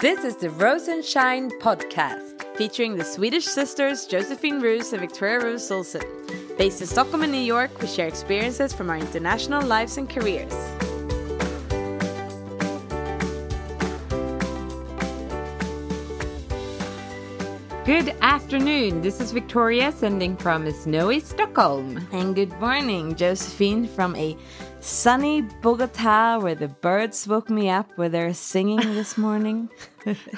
This is the Rose and Shine podcast, featuring the Swedish sisters Josephine Roos and Victoria Roos Olson. Based in Stockholm and New York, we share experiences from our international lives and careers. Good afternoon. This is Victoria sending from snowy Stockholm. And good morning, Josephine, from a sunny Bogota, where the birds woke me up with their singing this morning.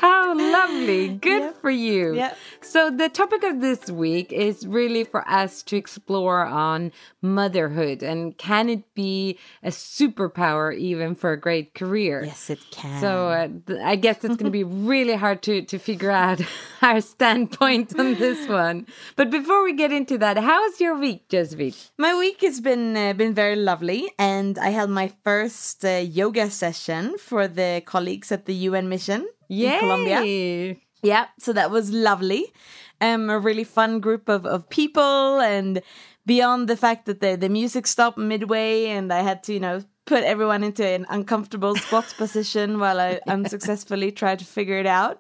How lovely. Good for you. Yep. So the topic of this week is really for us to explore on motherhood, and can it be a superpower even for a great career? Yes, it can. So I guess it's going to be really hard to figure out our standpoint on this one. But before we get into that, how's your week, Josephine? My week has been very lovely, and I held my first yoga session for the colleagues at the UN mission. Yay. In Colombia. Yeah, so that was lovely. A really fun group of people, and beyond the fact that the music stopped midway and I had to, put everyone into an uncomfortable squat position while I unsuccessfully tried to figure it out.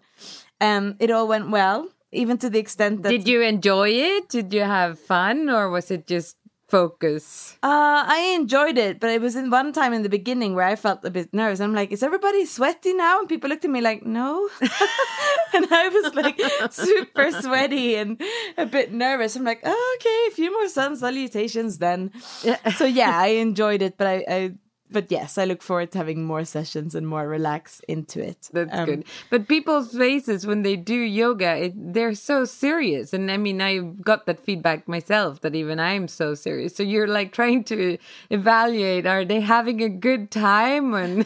It all went well, even to the extent that... Did you enjoy it? Did you have fun, or was it just focus? I enjoyed it, but it was in one time in the beginning where I felt a bit nervous. I'm like, is everybody sweaty now? And people looked at me like, no. And I was like super sweaty and a bit nervous. I'm like, oh, okay, a few more sun salutations then. So yeah, I enjoyed it, but But yes, I look forward to having more sessions and more relax into it. That's good. But people's faces when they do yoga, they're so serious. And I mean, I got that feedback myself that even I'm so serious. So you're like trying to evaluate, are they having a good time? And,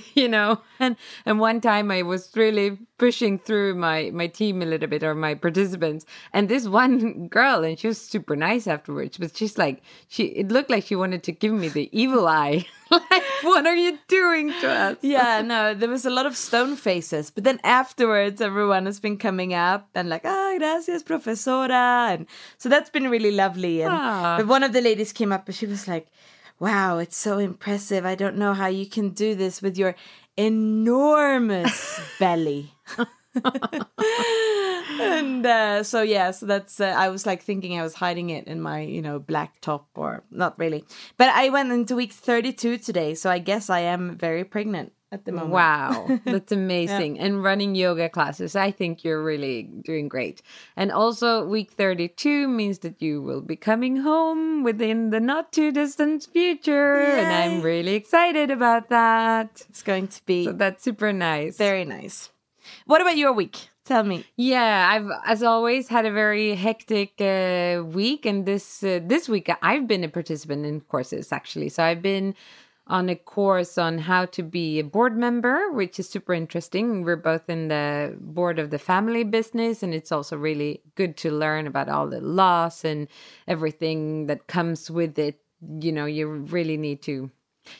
and one time I was really pushing through my team a little bit, or my participants. And this one girl, and she was super nice afterwards, but she's like, it looked like she wanted to give me the evil eye. Like, what are you doing to us? Yeah, no, there was a lot of stone faces. But then afterwards, everyone has been coming up and like, gracias, profesora. And so that's been really lovely. And but one of the ladies came up and she was like, wow, it's so impressive. I don't know how you can do this with your enormous belly. And so that's I was like thinking I was hiding it in my black top, or not really, but I went into week 32 today, so I guess I am very pregnant at the moment. Wow, that's amazing. Yeah. And running yoga classes, I think you're really doing great. And also week 32 means that you will be coming home within the not too distant future. Yay. And I'm really excited about that. It's going to be that's super nice. Very nice. What about your week? Tell me. Yeah, I've, as always, had a very hectic week. And this week, I've been a participant in courses, actually. So I've been on a course on how to be a board member, which is super interesting. We're both in the board of the family business, and it's also really good to learn about all the laws and everything that comes with it. You really need to...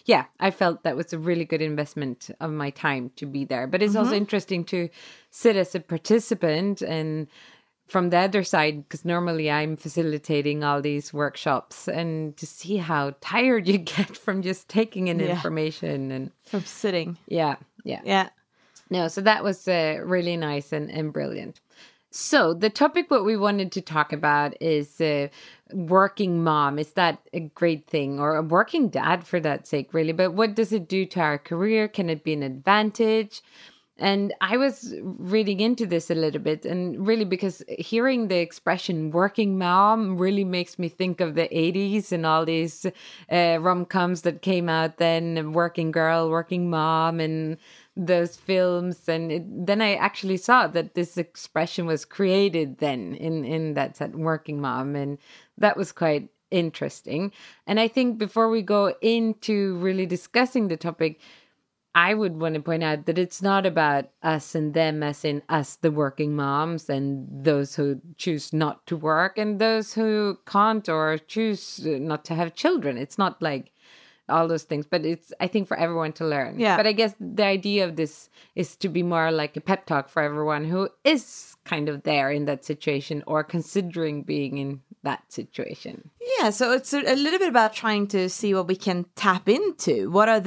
Yeah, I felt that was a really good investment of my time to be there. But it's also interesting to sit as a participant, and from the other side, because normally I'm facilitating all these workshops, and to see how tired you get from just taking in information and from sitting. Yeah. No, so that was really nice and brilliant. So the topic what we wanted to talk about is working mom. Is that a great thing, or a working dad for that sake, really? But what does it do to our career? Can it be an advantage? And I was reading into this a little bit, and really because hearing the expression working mom really makes me think of the 80s and all these rom-coms that came out then, Working Girl, Working Mom, and those films. And then I actually saw that this expression was created then in that set, working mom, and that was quite interesting. And I think before we go into really discussing the topic, I would want to point out that it's not about us and them, as in us, the working moms, and those who choose not to work and those who can't or choose not to have children. It's not like all those things, but it's, I think, for everyone to learn. Yeah. But I guess the idea of this is to be more like a pep talk for everyone who is kind of there in that situation or considering being in that situation. Yeah, so it's a little bit about trying to see what we can tap into. What are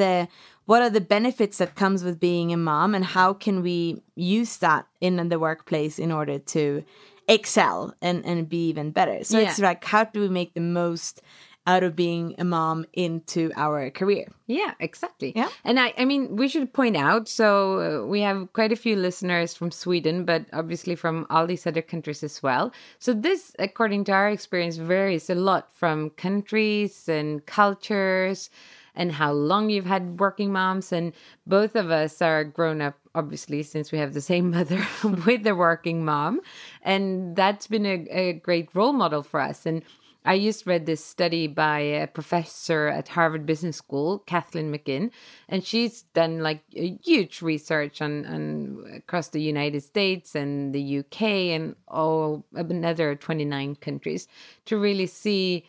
the benefits that comes with being a mom, and how can we use that in the workplace in order to excel and be even better? So It's like, how do we make the most out of being a mom into our career? Yeah, exactly. Yeah. And I mean, we should point out, so we have quite a few listeners from Sweden, but obviously from all these other countries as well. So this, according to our experience, varies a lot from countries and cultures and how long you've had working moms. And both of us are grown up, obviously, since we have the same mother with a working mom. And that's been a great role model for us. And I just read this study by a professor at Harvard Business School, Kathleen McGinn, and she's done like a huge research on across the United States and the UK and all another 29 countries to really see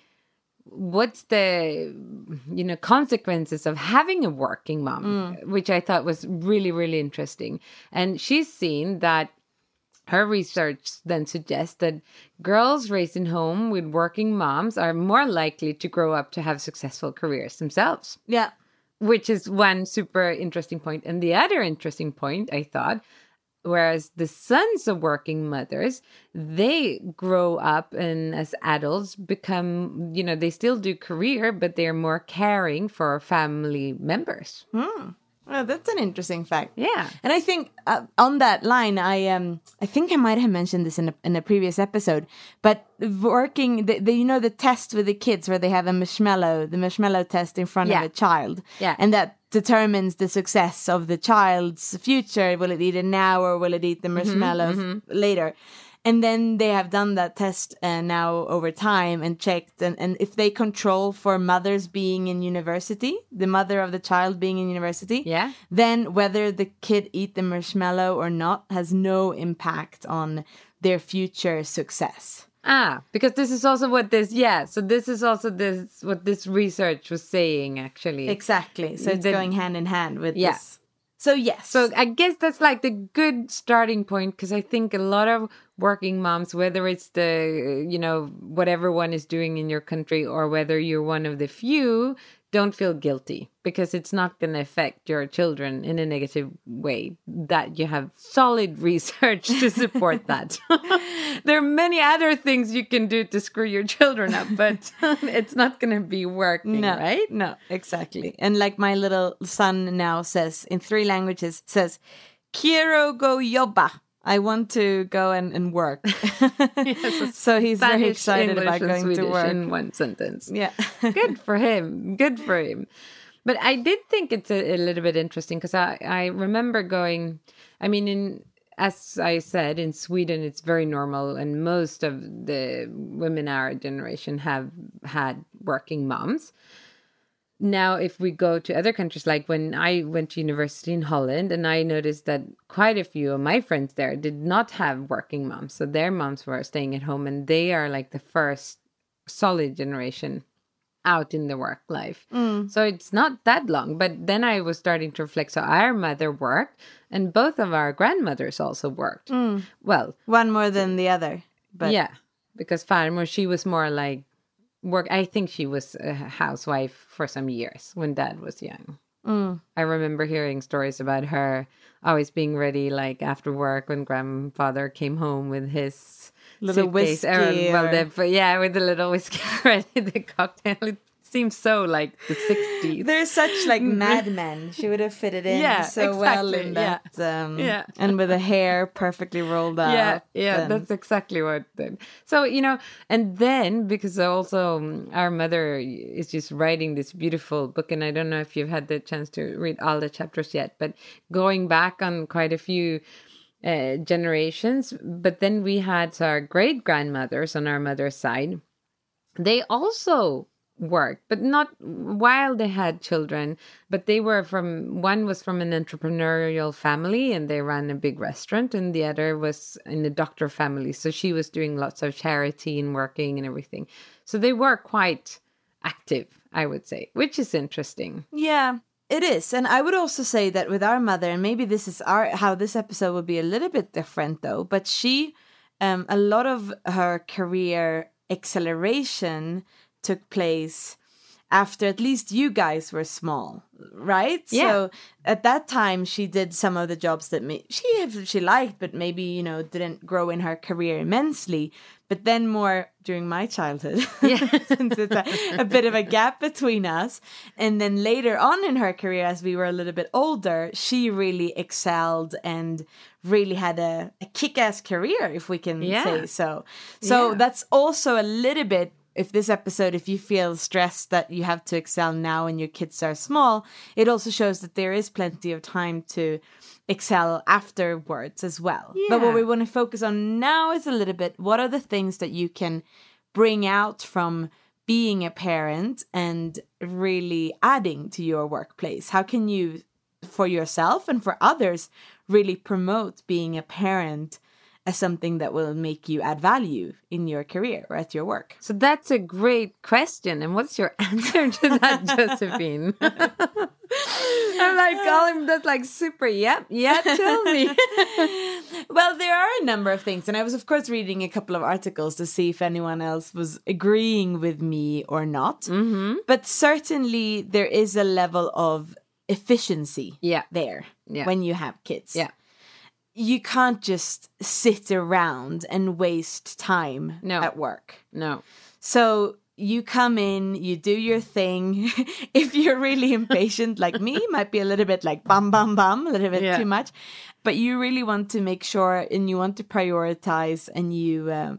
what's the consequences of having a working mom, which I thought was really, really interesting. And she's seen that her research then suggests that girls raised in home with working moms are more likely to grow up to have successful careers themselves. Yeah. Which is one super interesting point. And the other interesting point, I thought, whereas the sons of working mothers, they grow up and as adults become, they still do career, but they're more caring for family members. Mm. Well, that's an interesting fact. Yeah. And I think on that line, I think I might have mentioned this in a previous episode, but working, the test with the kids where they have the marshmallow test in front of a child. Yeah. And that determines the success of the child's future. Will it eat it now, or will it eat the marshmallow later? And then they have done that test now over time and checked. And if they control for mothers being in university, the mother of the child being in university, then whether the kid eat the marshmallow or not has no impact on their future success. Ah, because this is also what this, so this is also this what this research was saying, actually. Exactly. So it's going hand in hand with this. So yes. So I guess that's like the good starting point, because I think a lot of working moms, whether it's the, whatever one is doing in your country or whether you're one of the few, don't feel guilty, because it's not going to affect your children in a negative way, that you have solid research to support that. There are many other things you can do to screw your children up, but it's not going to be working, right? No, exactly. And like my little son now says in 3 languages, says, Quiero go jobba. I want to go and work. Yes, so he's Spanish, very excited English about going Swedish to work. In one sentence. Yeah. Good for him. But I did think it's a little bit interesting, because I remember going, as I said, in Sweden, it's very normal. And most of the women our generation have had working moms. Now, if we go to other countries, like when I went to university in Holland, and I noticed that quite a few of my friends there did not have working moms. So their moms were staying at home, and they are like the first solid generation out in the work life. Mm. So it's not that long. But then I was starting to reflect. So our mother worked, and both of our grandmothers also worked. Mm. Well, one more than the other. But yeah, because farmor, she was more like, I think she was a housewife for some years when dad was young. I remember hearing stories about her always being ready, like after work when grandfather came home with his little suitcase, whiskey. With the little whiskey and the cocktail. It seems so like the 60s. They're such like madmen. She would have fitted in well in that. Yeah. And with the hair perfectly rolled up. Yeah, that's exactly what. So, and then because also our mother is just writing this beautiful book, and I don't know if you've had the chance to read all the chapters yet, but going back on quite a few generations, but then we had our great-grandmothers on our mother's side. They also worked, but not while they had children, but they were one was from an entrepreneurial family and they ran a big restaurant, and the other was in a doctor family. So she was doing lots of charity and working and everything. So they were quite active, I would say, which is interesting. Yeah. It is. And I would also say that with our mother, and maybe this is how this episode will be a little bit different though, but she, a lot of her career acceleration took place after at least you guys were small, right? Yeah. So at that time, she did some of the jobs that she liked, but maybe, didn't grow in her career immensely. But then more during my childhood, since it's a bit of a gap between us. And then later on in her career, as we were a little bit older, she really excelled and really had a kick-ass career, if we can say so. So that's also a little bit, if this episode, if you feel stressed that you have to excel now and your kids are small, it also shows that there is plenty of time to excel afterwards as well. Yeah. But what we want to focus on now is a little bit, what are the things that you can bring out from being a parent and really adding to your workplace? How can you, for yourself and for others, really promote being a parent as something that will make you add value in your career or at your work? So that's a great question. And what's your answer to that, Josephine? I'm like calling that like super. Tell me. Well, there are a number of things. And I was, of course, reading a couple of articles to see if anyone else was agreeing with me or not. Mm-hmm. But certainly there is a level of efficiency there when you have kids. Yeah. You can't just sit around and waste time at work. No. So you come in, you do your thing. If you're really impatient like me, might be a little bit like bum, bum, bum, a little bit too much. But you really want to make sure and you want to prioritize and you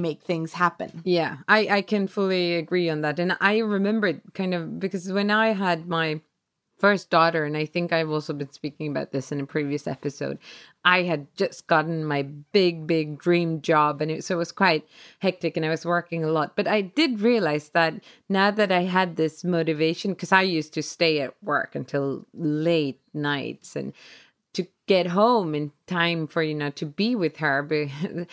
make things happen. Yeah, I can fully agree on that. And I remember kind of, because when I had my first daughter, and I think I've also been speaking about this in a previous episode, I had just gotten my big, big dream job, and so it was quite hectic, and I was working a lot. But I did realize that now that I had this motivation, because I used to stay at work until late nights and to get home in time for, to be with her, but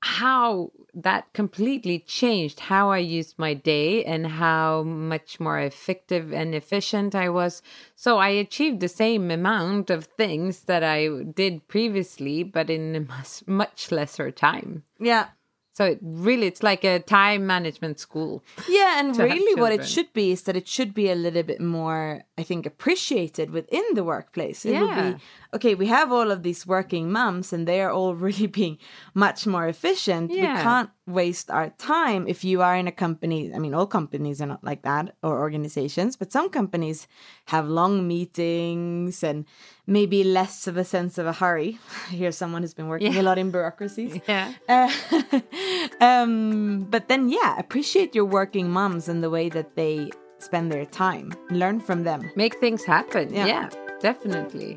how that completely changed how I used my day and how much more effective and efficient I was. So I achieved the same amount of things that I did previously, but in a much lesser time. Yeah. So it's like a time management school. Yeah, and really what it should be is that it should be a little bit more, I think, appreciated within the workplace. It would be, okay, we have all of these working moms and they are all really being much more efficient. Yeah. We can't waste our time. If you are in a company, I mean, all companies are not like that, or organizations, but some companies have long meetings and maybe less of a sense of a hurry. Here's someone who's been working a lot in bureaucracies. Yeah. But then, appreciate your working moms and the way that they spend their time. Learn from them. Make things happen. Yeah, definitely.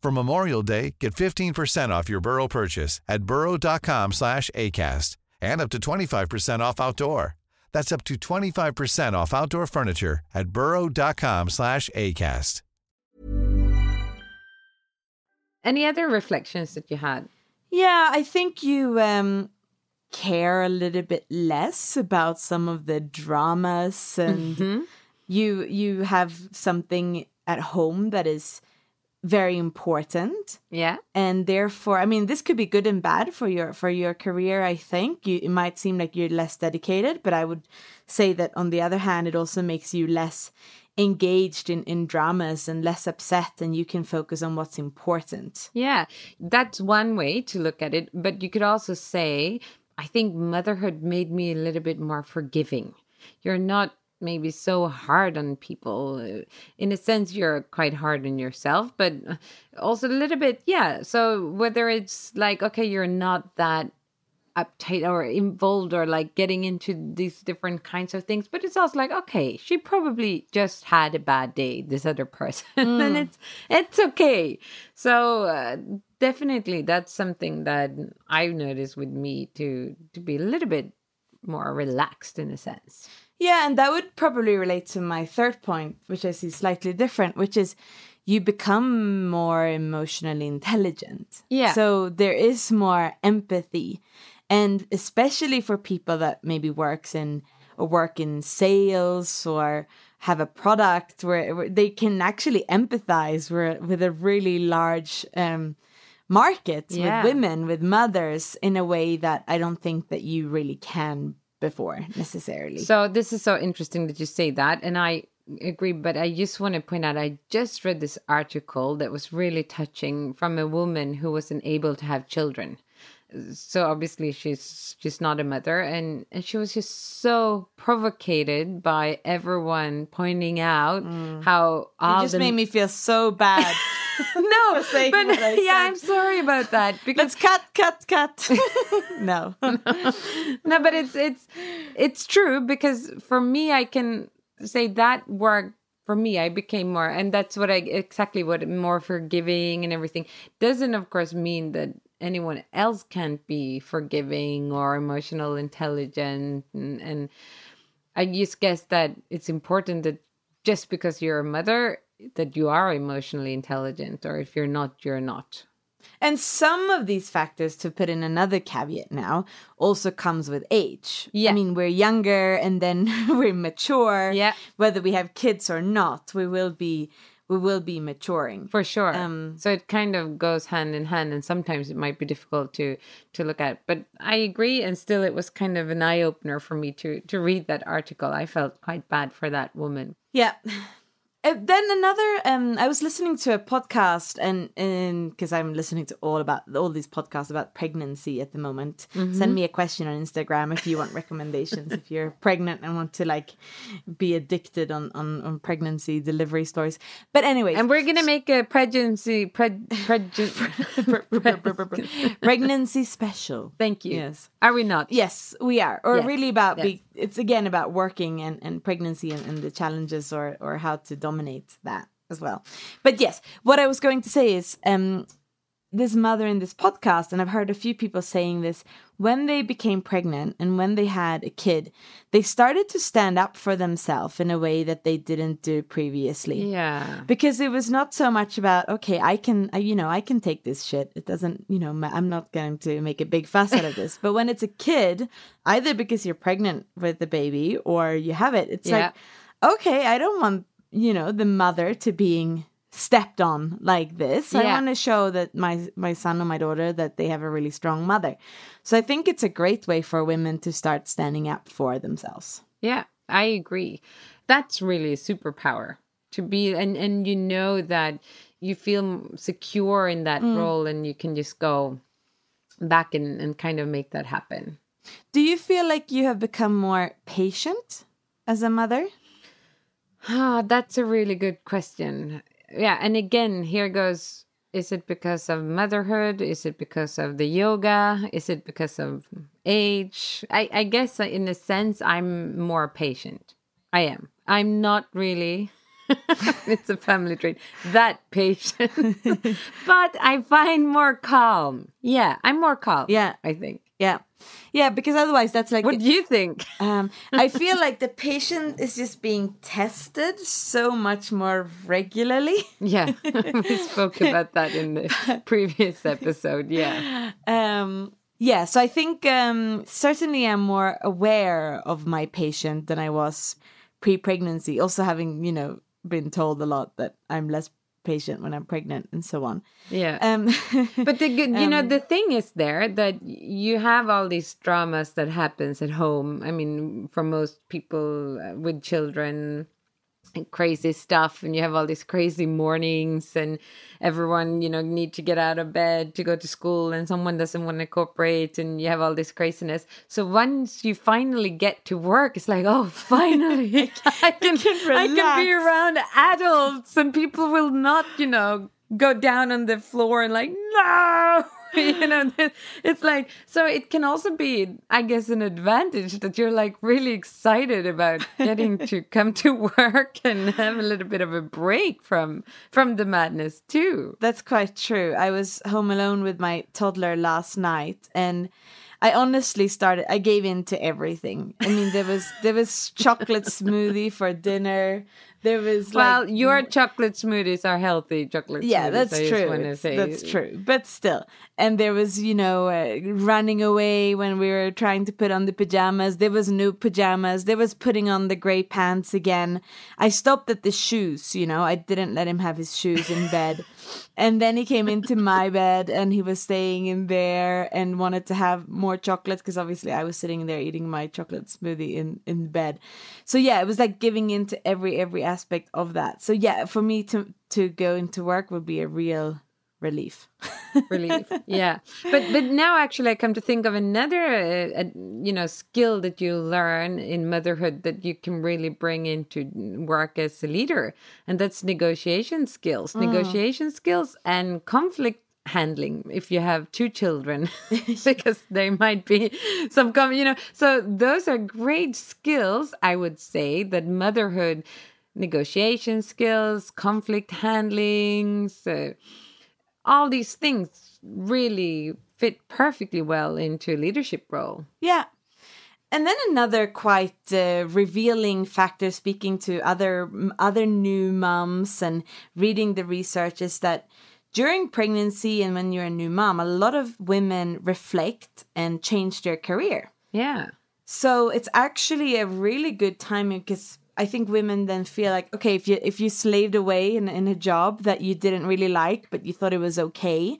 For Memorial Day, get 15% off your Burrow purchase at burrow.com/acast, and up to 25% off outdoor. That's up to 25% off outdoor furniture at burrow.com/acast. Any other reflections that you had? Yeah, I think you care a little bit less about some of the dramas, and you have something at home that is very important. Yeah. And therefore, I mean, this could be good and bad for your career, I think. It might seem like you're less dedicated, but I would say that on the other hand, it also makes you less engaged in dramas and less upset, and you can focus on what's important. Yeah, that's one way to look at it. But you could also say, I think motherhood made me a little bit more forgiving. You're not maybe so hard on people. In a sense, you're quite hard on yourself, but also a little bit, yeah. So whether it's like, okay, you're not that uptight or involved or like getting into these different kinds of things, but it's also like, okay, she probably just had a bad day, this other person, and it's okay. So definitely that's something that I've noticed with me, to be a little bit more relaxed in a sense. Yeah, and that would probably relate to my third point, which I see slightly different, which is you become more emotionally intelligent. Yeah. So there is more empathy. And especially for people that maybe work in sales or have a product where they can actually empathize with a really large market, yeah, with women, with mothers, in a way that I don't think that you really can before necessarily. So this is so interesting that you say that. And I agree, but I just want to point out, I just read this article that was really touching from a woman who wasn't able to have children. So obviously she's not a mother, and she was just so provoked by everyone pointing out how all made me feel so bad. No, but yeah, said. I'm sorry about that. Because let's cut. No. No, but it's true, because for me, I can say that worked for me. I became more, and that's exactly what more forgiving and everything. Doesn't of course mean that anyone else can't be forgiving or emotional intelligent. And I just guess that it's important that just because you're a mother, that you are emotionally intelligent, or if you're not, you're not. And some of these factors, to put in another caveat now, also comes with age. Yeah. I mean, we're younger and then we're mature. Yeah. Whether we have kids or not, we will be maturing. For sure. So it kind of goes hand in hand, and sometimes it might be difficult to look at. But I agree, and still it was kind of an eye-opener for me to read that article. I felt quite bad for that woman. Yeah. Then another, I was listening to a podcast, and because I'm listening to all these podcasts about pregnancy at the moment. Mm-hmm. Send me a question on Instagram if you want recommendations, if you're pregnant and want to like be addicted on pregnancy delivery stories. But anyway, and we're gonna make a pregnancy special. Thank you. Yes, are we not? Yes, we are. Or yes, really about yes. It's again about working and pregnancy and the challenges or how to dominate that as well. But yes, what I was going to say is this mother in this podcast, and I've heard a few people saying this, when they became pregnant and when they had a kid, they started to stand up for themselves in a way that they didn't do previously. Yeah. Because it was not so much about, okay, I can take this shit. It doesn't, I'm not going to make a big fuss out of this. But when it's a kid, either because you're pregnant with the baby or you have it, it's like, okay, I don't want the mother to being stepped on like this. Yeah. I want to show that my son and my daughter that they have a really strong mother. So I think it's a great way for women to start standing up for themselves. Yeah, I agree. That's really a superpower to be, and you know that you feel secure in that role, and you can just go back and kind of make that happen. Do you feel like you have become more patient as a mother? Oh, that's a really good question. Yeah, and again, here goes, is it because of motherhood? Is it because of the yoga? Is it because of age? I guess in a sense, I'm more patient. I am. I'm not really, it's a family trait, that patient. But I find more calm. Yeah, I'm more calm, yeah, I think. Yeah. Yeah, because otherwise that's like... What do you think? I feel like the patient is just being tested so much more regularly. Yeah, we spoke about that in the previous episode, yeah. Yeah, so I think certainly I'm more aware of my patient than I was pre-pregnancy. Also having, you know, been told a lot that I'm less patient when I'm pregnant and so on. Yeah. But the good, you know, the thing is there that you have all these dramas that happens at home. I mean, for most people with children, and crazy stuff, and you have all these crazy mornings, and everyone, you know, need to get out of bed to go to school, and someone doesn't want to cooperate, and you have all this craziness. So once you finally get to work, it's like, oh, finally, I can be around adults, and people will not, you know, go down on the floor and like, no. You know, it's like, so it can also be, I guess, an advantage that you're like really excited about getting to come to work and have a little bit of a break from the madness too. That's quite true. I was home alone with my toddler last night, and I honestly I gave in to everything. I mean, there was chocolate smoothie for dinner. There was your chocolate smoothies are healthy chocolate smoothies. Yeah, that's true. That's true. But still. And there was, you know, running away when we were trying to put on the pajamas. There was new pajamas. There was putting on the gray pants again. I stopped at the shoes, you know. I didn't let him have his shoes in bed. And then he came into my bed and he was staying in there and wanted to have more chocolate because obviously I was sitting there eating my chocolate smoothie in bed. So yeah, it was like giving in to every aspect of that. So yeah, for me to go into work would be a real relief. Yeah, but now actually I come to think of another you know, skill that you learn in motherhood that you can really bring into work as a leader, and that's negotiation skills and conflict handling if you have two children, because there might be some common, you know. So those are great skills, I would say, that motherhood, negotiation skills, conflict handlings, all these things really fit perfectly well into a leadership role. Yeah. And then another quite revealing factor, speaking to other new moms and reading the research, is that during pregnancy and when you're a new mom, a lot of women reflect and change their career. Yeah. So it's actually a really good time, because I think women then feel like, okay, if you slaved away in a job that you didn't really like, but you thought it was okay,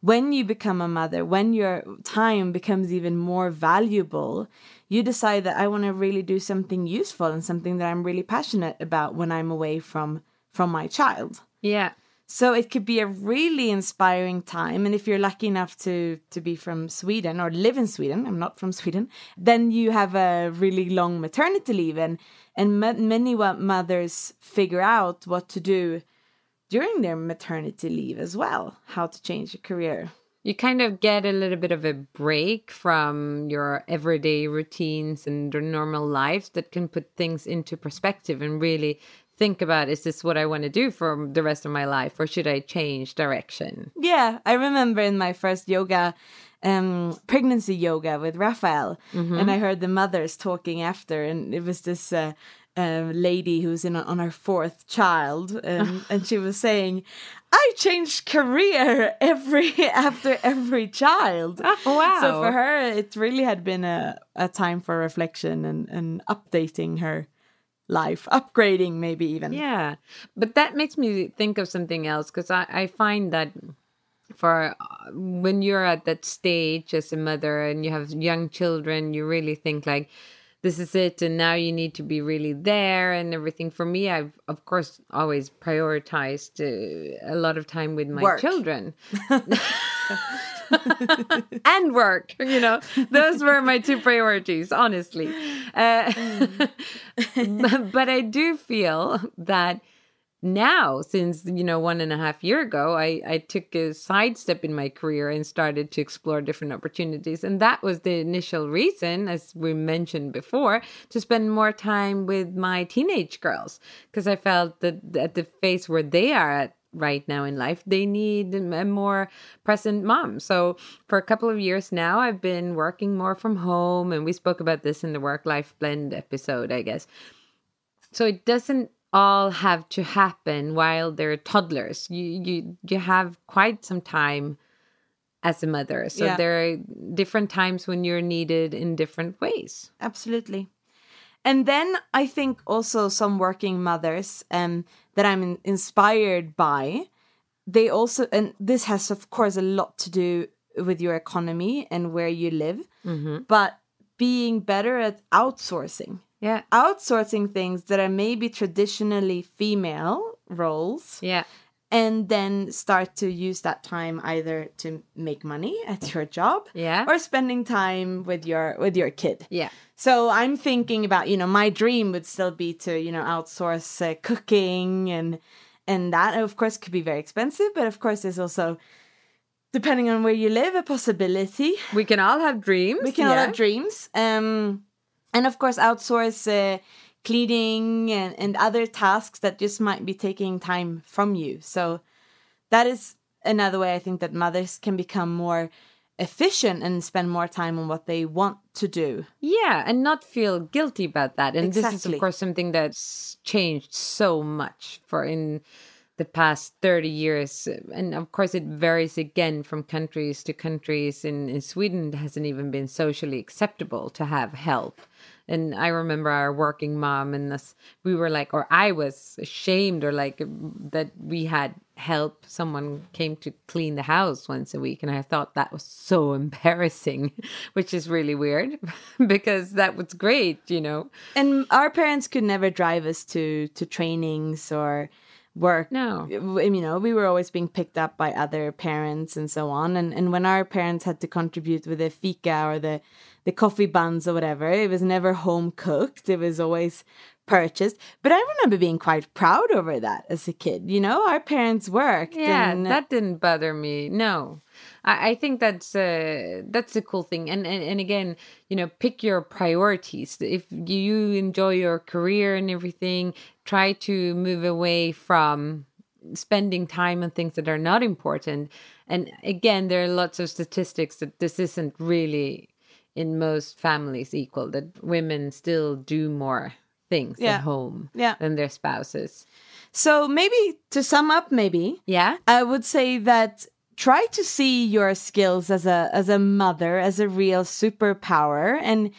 when you become a mother, when your time becomes even more valuable, you decide that I want to really do something useful and something that I'm really passionate about when I'm away from my child. Yeah. So it could be a really inspiring time. And if you're lucky enough to be from Sweden or live in Sweden, I'm not from Sweden, then you have a really long maternity leave. And many mothers figure out what to do during their maternity leave as well, how to change your career. You kind of get a little bit of a break from your everyday routines and your normal lives that can put things into perspective and really think about, is this what I want to do for the rest of my life, or should I change direction? Yeah, I remember in my first yoga, pregnancy yoga with Raphael, and I heard the mothers talking after, and it was this lady who was on her fourth child, and she was saying, I changed career after every child. Oh, wow. So for her, it really had been a time for reflection and updating her life, upgrading maybe even. Yeah, but that makes me think of something else, because I find that for when you're at that stage as a mother and you have young children, you really think like, this is it, and now you need to be really there and everything. For me, I've, of course, always prioritized a lot of time with my children. And work, you know. Those were my two priorities, honestly. But I do feel that now, since, you know, 1.5 years ago, I took a sidestep in my career and started to explore different opportunities. And that was the initial reason, as we mentioned before, to spend more time with my teenage girls, because I felt that at the phase where they are at right now in life, they need a more present mom. So for a couple of years now, I've been working more from home, and we spoke about this in the work-life blend episode, I guess. So it doesn't all have to happen while they're toddlers. You have quite some time as a mother. So there are different times when you're needed in different ways. Absolutely. And then I think also some working mothers that I'm inspired by, they also, and this has of course a lot to do with your economy and where you live, but being better at outsourcing. Yeah. Outsourcing things that are maybe traditionally female roles. Yeah. And then start to use that time either to make money at your job. Yeah. Or spending time with your kid. Yeah. So I'm thinking about, you know, my dream would still be to, you know, outsource cooking and that of course could be very expensive, but of course there's also, depending on where you live, a possibility. We can all have dreams. And of course, outsource cleaning and other tasks that just might be taking time from you. So that is another way I think that mothers can become more efficient and spend more time on what they want to do. Yeah, and not feel guilty about that. And This is, of course, something that's changed so much for in the past 30 years. And of course, it varies again from countries to countries. In Sweden, it hasn't even been socially acceptable to have help. And I remember our working mom, and we were like, or I was ashamed, or like that we had help. Someone came to clean the house once a week, and I thought that was so embarrassing, which is really weird because that was great, you know. And our parents could never drive us to trainings or work. No. You know, we were always being picked up by other parents and so on. And when our parents had to contribute with the fika or the coffee buns or whatever, it was never home cooked. It was always purchased. But I remember being quite proud over that as a kid. You know, our parents worked. Yeah, and that didn't bother me. No. I think that's a cool thing. And again, you know, pick your priorities. If you enjoy your career and everything, try to move away from spending time on things that are not important. And again, there are lots of statistics that this isn't really in most families equal, that women still do more things at home than their spouses. So maybe to sum up, I would say that try to see your skills as a mother, as a real superpower, and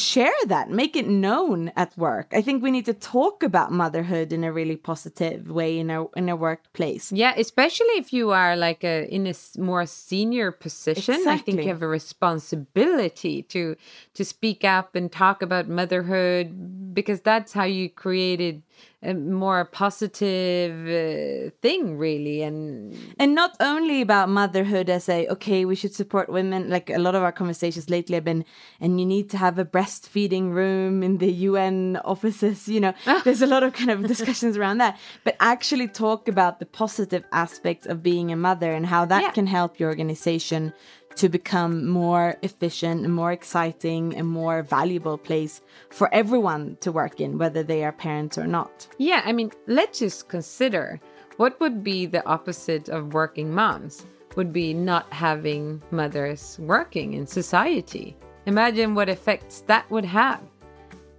share that. Make it known at work. I think we need to talk about motherhood in a really positive way in a workplace. Yeah, especially if you are like in a more senior position. Exactly. I think you have a responsibility to speak up and talk about motherhood, because that's how you created a more positive thing, really. And not only about motherhood as we should support women. Like a lot of our conversations lately have been, and you need to have a breastfeeding room in the UN offices, you know. There's a lot of kind of discussions around that. But actually talk about the positive aspects of being a mother and how that can help your organization to become more efficient and more exciting and more valuable place for everyone to work in, whether they are parents or not. Yeah, I mean, let's just consider what would be the opposite of working moms would be not having mothers working in society. Imagine what effects that would have.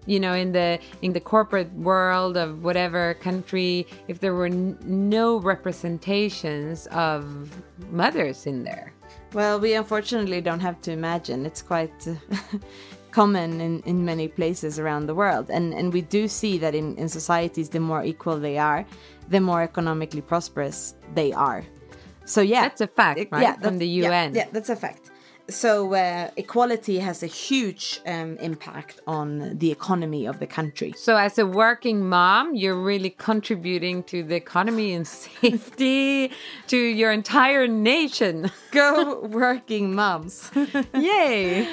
You know, in the corporate world of whatever country, if there were no representations of mothers in there. Well, we unfortunately don't have to imagine. It's quite common in many places around the world. And we do see that in societies, the more equal they are, the more economically prosperous they are. So yeah. That's a fact, right? Yeah, from the UN. Yeah, that's a fact. So equality has a huge impact on the economy of the country. So as a working mom, you're really contributing to the economy and safety to your entire nation. Go working moms. Yay.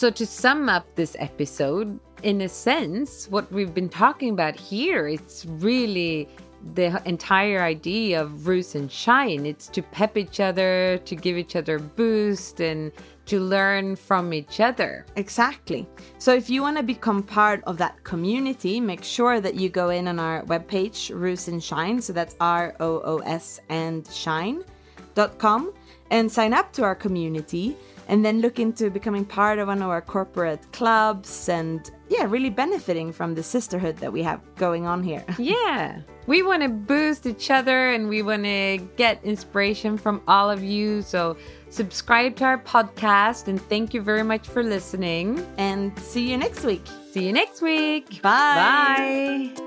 So to sum up this episode, in a sense, what we've been talking about here, it's really the entire idea of Roos and Shine. It's to pep each other, to give each other a boost, and to learn from each other. Exactly. So if you want to become part of that community, make sure that you go in on our webpage, Roos and Shine. So that's ROOS and Shine.com, and sign up to our community, and then look into becoming part of one of our corporate clubs and really benefiting from the sisterhood that we have going on here. Yeah. We want to boost each other, and we want to get inspiration from all of you. So subscribe to our podcast, and thank you very much for listening. And see you next week. See you next week. Bye. Bye.